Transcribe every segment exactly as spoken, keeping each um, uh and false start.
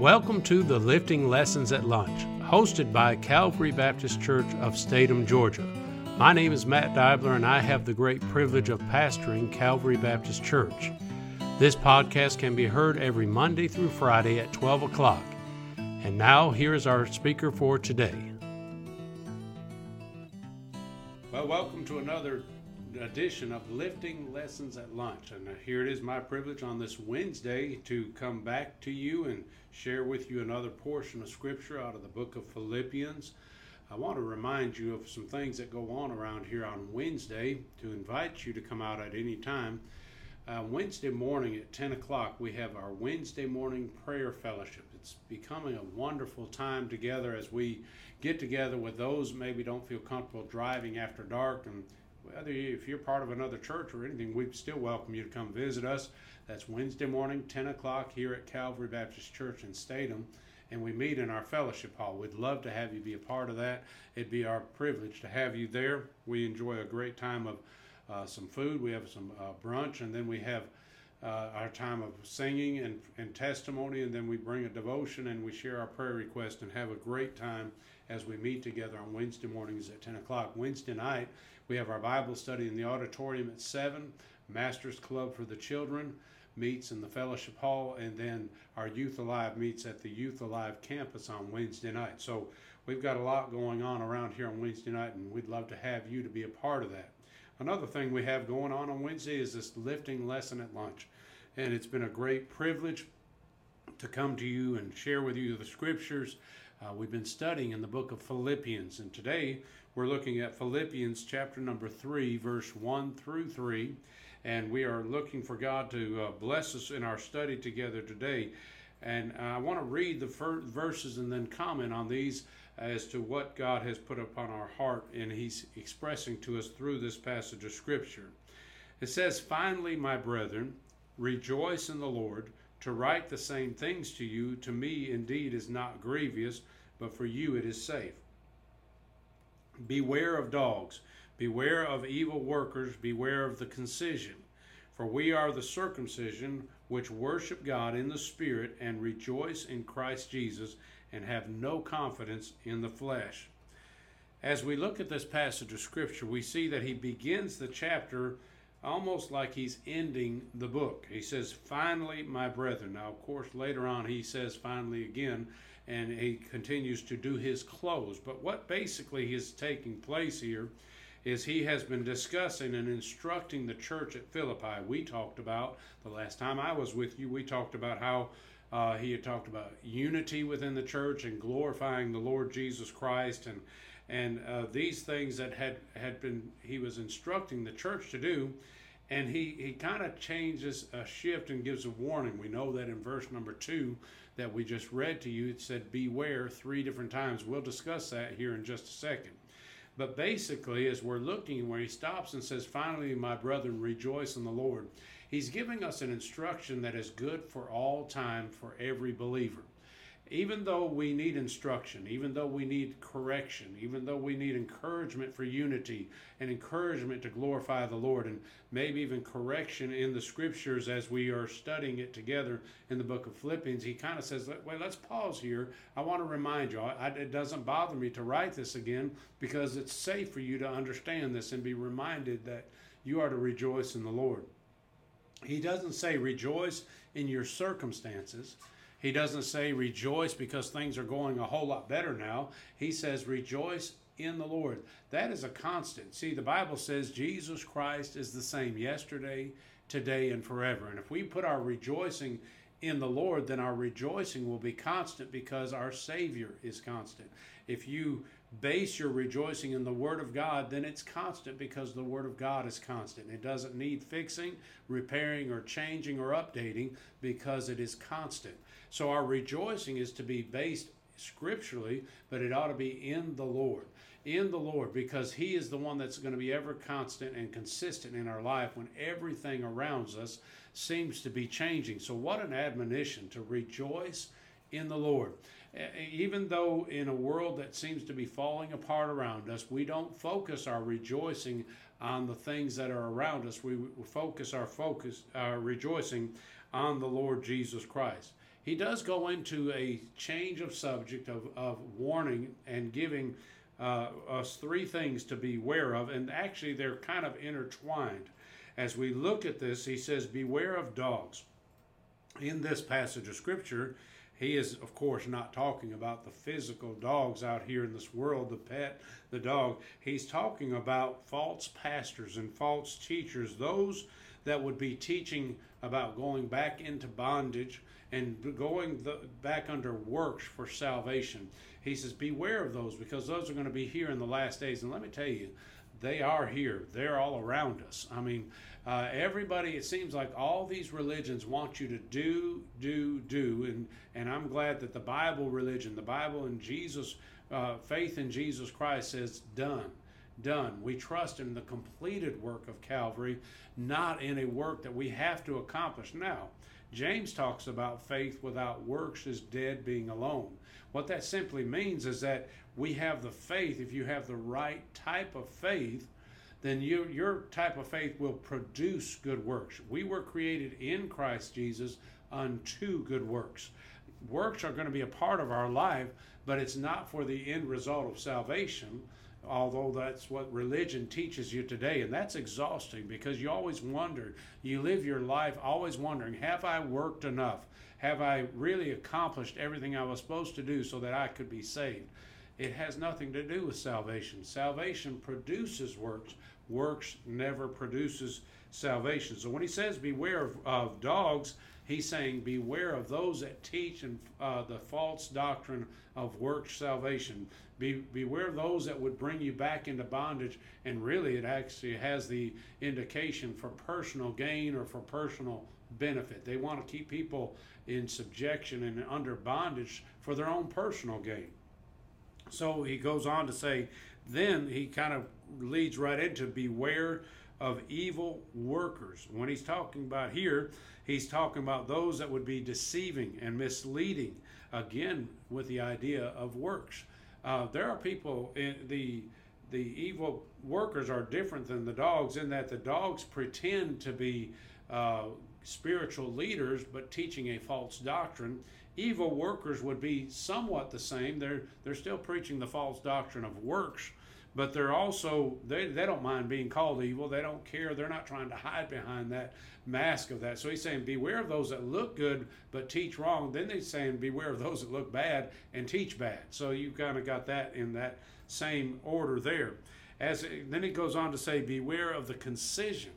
Welcome to the Lifting Lessons at Lunch, hosted by Calvary Baptist Church of Statham, Georgia. My name is Matt Dibler, and I have the great privilege of pastoring Calvary Baptist Church. This podcast can be heard every Monday through Friday at twelve o'clock. And now, here is our speaker for today. Well, welcome to another edition of Lifting Lessons at Lunch. And here it is my privilege on this Wednesday to come back to you and share with you another portion of Scripture out of the book of Philippians. I want to remind you of some things that go on around here on Wednesday to invite you to come out at any time. Uh, Wednesday morning at ten o'clock, we have our Wednesday morning prayer fellowship. It's becoming a wonderful time together as we get together with those maybe don't feel comfortable driving after dark. And whether you, if you're part of another church or anything, we still welcome you to come visit us. That's Wednesday morning, ten o'clock here at Calvary Baptist Church in Statham. And we meet in our fellowship hall. We'd love to have you be a part of that. It'd be our privilege to have you there. We enjoy a great time of uh, some food. We have some uh, brunch, and then we have uh, our time of singing and, and testimony, and then we bring a devotion and we share our prayer request and have a great time as we meet together on Wednesday mornings at ten o'clock. Wednesday night, we have our Bible study in the auditorium at seven, Master's Club for the Children meets in the fellowship hall, and then our Youth Alive meets at the Youth Alive campus on Wednesday night. So we've got a lot going on around here on Wednesday night, and we'd love to have you to be a part of that. Another thing we have going on on Wednesday is this Lifting Lesson at Lunch, and it's been a great privilege to come to you and share with you the scriptures. Uh, we've been studying in the book of Philippians, and today we're looking at Philippians chapter number three, verse one through three. And we are looking for God to uh, bless us in our study together today. And uh, I want to read the first verses and then comment on these as to what God has put upon our heart and he's expressing to us through this passage of Scripture. It says, "Finally, my brethren, rejoice in the Lord. To write the same things to you, to me indeed is not grievous, but for you it is safe. Beware of dogs. Beware of evil workers, beware of the concision. For we are the circumcision which worship God in the Spirit and rejoice in Christ Jesus and have no confidence in the flesh." As we look at this passage of Scripture, we see that he begins the chapter almost like he's ending the book. He says, "Finally, my brethren." Now, of course, later on he says "finally" again, and he continues to do his close. But what basically is taking place here is he has been discussing and instructing the church at Philippi. We talked about, the last time I was with you, we talked about how uh, he had talked about unity within the church and glorifying the Lord Jesus Christ, and and uh, these things that had, had been, he was instructing the church to do, and he, he kind of changes a shift and gives a warning. We know that in verse number two that we just read to you, it said, "Beware" three different times. We'll discuss that here in just a second. But basically, as we're looking where he stops and says, "Finally, my brethren, rejoice in the Lord," he's giving us an instruction that is good for all time for every believer. Even though we need instruction, even though we need correction, even though we need encouragement for unity and encouragement to glorify the Lord, and maybe even correction in the scriptures as we are studying it together in the book of Philippians, he kind of says, "Wait, let's pause here. I want to remind you, I, it doesn't bother me to write this again because it's safe for you to understand this and be reminded that you are to rejoice in the Lord." He doesn't say rejoice in your circumstances. He doesn't say rejoice because things are going a whole lot better now. He says rejoice in the Lord. That is a constant. See, the Bible says Jesus Christ is the same yesterday, today, and forever. And if we put our rejoicing in the Lord, then our rejoicing will be constant because our Savior is constant. If you base your rejoicing in the Word of God, then it's constant because the Word of God is constant. It doesn't need fixing, repairing, or changing, or updating because it is constant. So our rejoicing is to be based scripturally, but it ought to be in the Lord. In the Lord, because he is the one that's going to be ever constant and consistent in our life when everything around us seems to be changing. So what an admonition to rejoice in the Lord. Even though in a world that seems to be falling apart around us, we don't focus our rejoicing on the things that are around us. We focus our focus, our rejoicing on the Lord Jesus Christ. he does go into a change of subject of, of warning and giving uh, us three things to beware of, and actually they're kind of intertwined. As we look at this, he says, beware of dogs. In this passage of Scripture, he is, of course, not talking about the physical dogs out here in this world, the pet, the dog. He's talking about false pastors and false teachers, those that would be teaching about going back into bondage and going the, back under works for salvation. He says, beware of those, because those are going to be here in the last days. And let me tell you, they are here. They're all around us. I mean, uh, everybody, it seems like all these religions want you to do, do, do. And, and I'm glad that the Bible religion, the Bible and Jesus, uh, faith in Jesus Christ says, done, done. We trust in the completed work of Calvary, not in a work that we have to accomplish now. James talks about faith without works is dead, being alone. What that simply means is that we have the faith. If you have the right type of faith, then you, your type of faith will produce good works. We were created in Christ Jesus unto good works. Works are going to be a part of our life, but it's not for the end result of salvation, although that's what religion teaches you today. And that's exhausting, because you always wonder, you live your life always wondering, have I worked enough? Have I really accomplished everything I was supposed to do so that I could be saved? It has nothing to do with salvation. Salvation produces works. Works never produces salvation. So when he says beware of, of dogs, he's saying beware of those that teach and uh, the false doctrine of works salvation. Be, beware of those that would bring you back into bondage, and really it actually has the indication for personal gain or for personal benefit. They want to keep people in subjection and under bondage for their own personal gain. So he goes on to say, then he kind of leads right into beware of evil workers. When he's talking about here, he's talking about those that would be deceiving and misleading, again, with the idea of works. Uh, there are people, in the, the evil workers are different than the dogs, in that the dogs pretend to be uh, spiritual leaders, but teaching a false doctrine. Evil workers would be somewhat the same. They're, they're still preaching the false doctrine of works, but they're also, they, they don't mind being called evil. They don't care. They're not trying to hide behind that mask of that. So he's saying, beware of those that look good but teach wrong. Then he's saying, beware of those that look bad and teach bad. So you kind of got that in that same order there. As then it goes on to say, beware of the concision.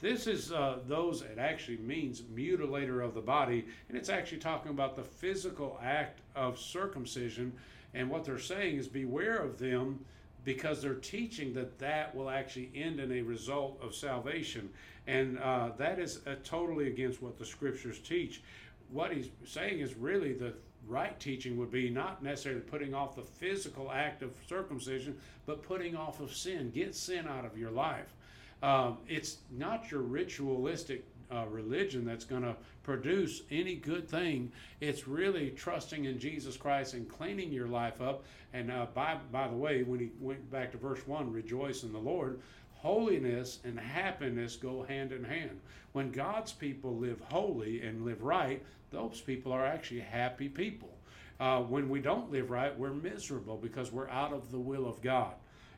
This is uh, those, it actually means mutilator of the body, and it's actually talking about the physical act of circumcision. And what they're saying is beware of them, because they're teaching that that will actually end in a result of salvation. And uh, that is uh, totally against what the Scriptures teach. What he's saying is really the right teaching would be not necessarily putting off the physical act of circumcision, but putting off of sin. Get sin out of your life. Um, it's not your ritualistic uh, religion that's going to produce any good thing. It's really trusting in Jesus Christ and cleaning your life up. And uh, by by the way, when he went back to verse one, rejoice in the Lord. Holiness and happiness go hand in hand. When God's people live holy and live right, those people are actually happy people. Uh, when we don't live right, we're miserable, because we're out of the will of God.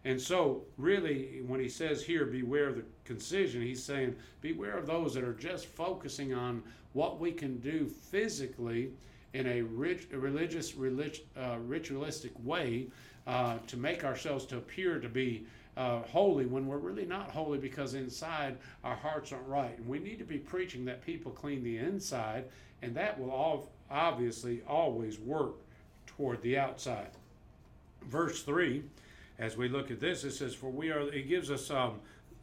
And so, really, when he says here, beware of the concision, he's saying, beware of those that are just focusing on what we can do physically in a rich, religious, relig, uh, ritualistic way uh, to make ourselves to appear to be uh, holy, when we're really not holy, because inside our hearts aren't right. And we need to be preaching that people clean the inside, and that will all obviously always work toward the outside. Verse three. As we look at this, it says, for we are, it gives us um,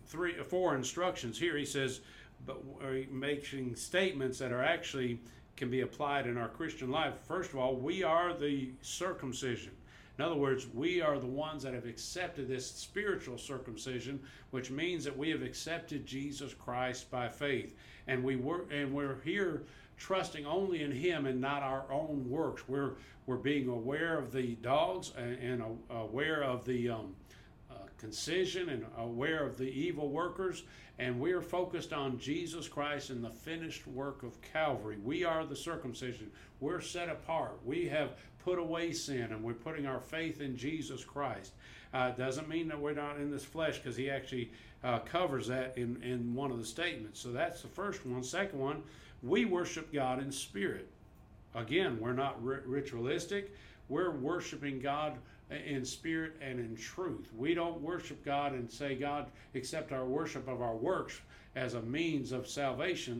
three, four instructions here. He says, but we're making statements that are actually can be applied in our Christian life. First of all, we are the circumcision. In other words, we are the ones that have accepted this spiritual circumcision, which means that we have accepted Jesus Christ by faith. And we were, and we're here trusting only in Him and not our own works. We're we're being aware of the dogs and, and aware of the um, uh, concision and aware of the evil workers, and we are focused on Jesus Christ and the finished work of Calvary. We are the circumcision. We're set apart. We have put away sin, and we're putting our faith in Jesus Christ. Uh, doesn't mean that we're not in this flesh, because he actually uh, covers that in, in one of the statements. So that's the first one. Second one, we worship God in spirit. Again, we're not ri- ritualistic. We're worshiping God in spirit and in truth. We don't worship God and say, God, accept our worship of our works as a means of salvation.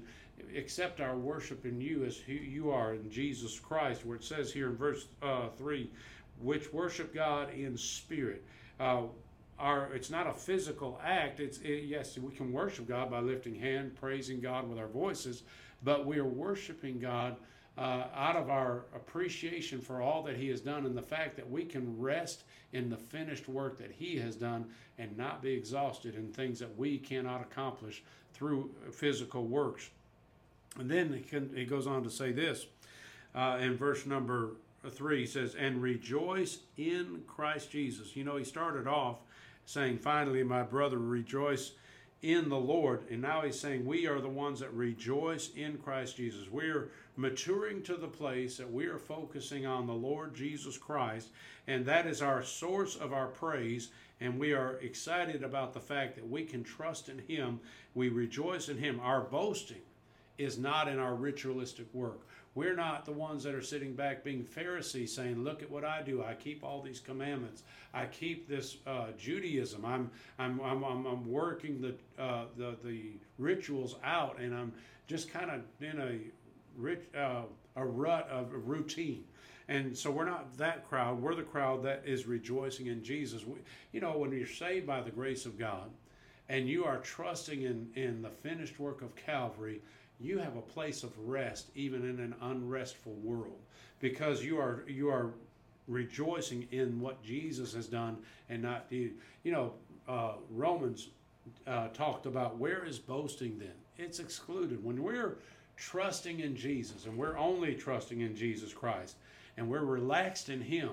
Accept our worship in you as who you are in Jesus Christ, where it says here in verse uh, three, which worship God in spirit. Uh, our It's not a physical act. It's it, yes, we can worship God by lifting hand, praising God with our voices, but we are worshiping God Uh, out of our appreciation for all that he has done, and the fact that we can rest in the finished work that he has done and not be exhausted in things that we cannot accomplish through physical works. And then it, can, it goes on to say this uh, in verse number three, says, and rejoice in Christ Jesus. You know, he started off saying, finally, my brother, rejoice in the Lord, and now he's saying we are the ones that rejoice in Christ Jesus. We're maturing to the place that we are focusing on the Lord Jesus Christ, and that is our source of our praise, and we are excited about the fact that we can trust in him. We rejoice in him. Our boasting is not in our ritualistic work. We're not the ones that are sitting back being Pharisees saying, look at what I do. I keep all these commandments. I keep this uh, Judaism. I'm, I'm, I'm, I'm, I'm working the, uh, the, the rituals out, and I'm just kind of in a, rich, uh, a rut of routine. And so we're not that crowd. We're the crowd that is rejoicing in Jesus. We, you know, when you're saved by the grace of God and you are trusting in, in the finished work of Calvary, you have a place of rest even in an unrestful world, because you are you are rejoicing in what Jesus has done and not you. You know, uh, Romans uh, talked about, where is boasting then? It's excluded. When we're trusting in Jesus, and we're only trusting in Jesus Christ, and we're relaxed in him,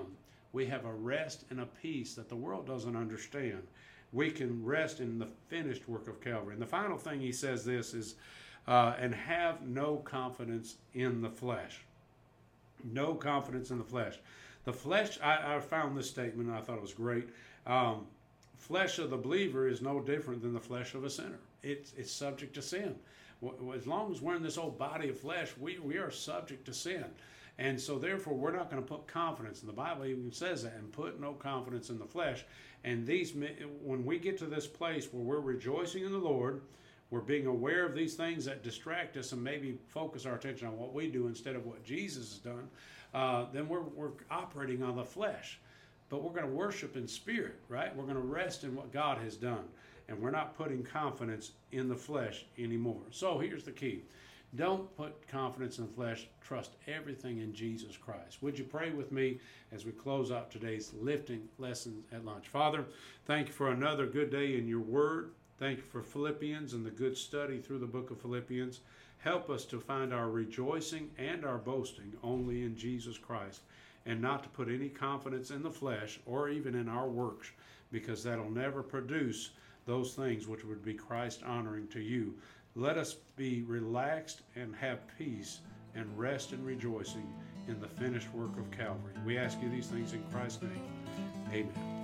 we have a rest and a peace that the world doesn't understand. We can rest in the finished work of Calvary. And the final thing he says this is, Uh, and have no confidence in the flesh. No confidence in the flesh. The flesh, I, I found this statement, and I thought it was great. Um, flesh of the believer is no different than the flesh of a sinner. It's, it's subject to sin. W- as long as we're in this old body of flesh, we, we are subject to sin. And so therefore, we're not going to put confidence, and the Bible even says that, and put no confidence in the flesh. And these, when we get to this place where we're rejoicing in the Lord, we're being aware of these things that distract us and maybe focus our attention on what we do instead of what Jesus has done, uh, then we're, we're operating on the flesh. But we're going to worship in spirit, right? We're going to rest in what God has done. And we're not putting confidence in the flesh anymore. So here's the key. Don't put confidence in the flesh. Trust everything in Jesus Christ. Would you pray with me as we close out today's lifting lesson at lunch? Father, thank you for another good day in your word. Thank you for Philippians and the good study through the book of Philippians. Help us to find our rejoicing and our boasting only in Jesus Christ, and not to put any confidence in the flesh or even in our works, because that'll never produce those things which would be Christ-honoring to you. Let us be relaxed and have peace and rest and rejoicing in the finished work of Calvary. We ask you these things in Christ's name. Amen.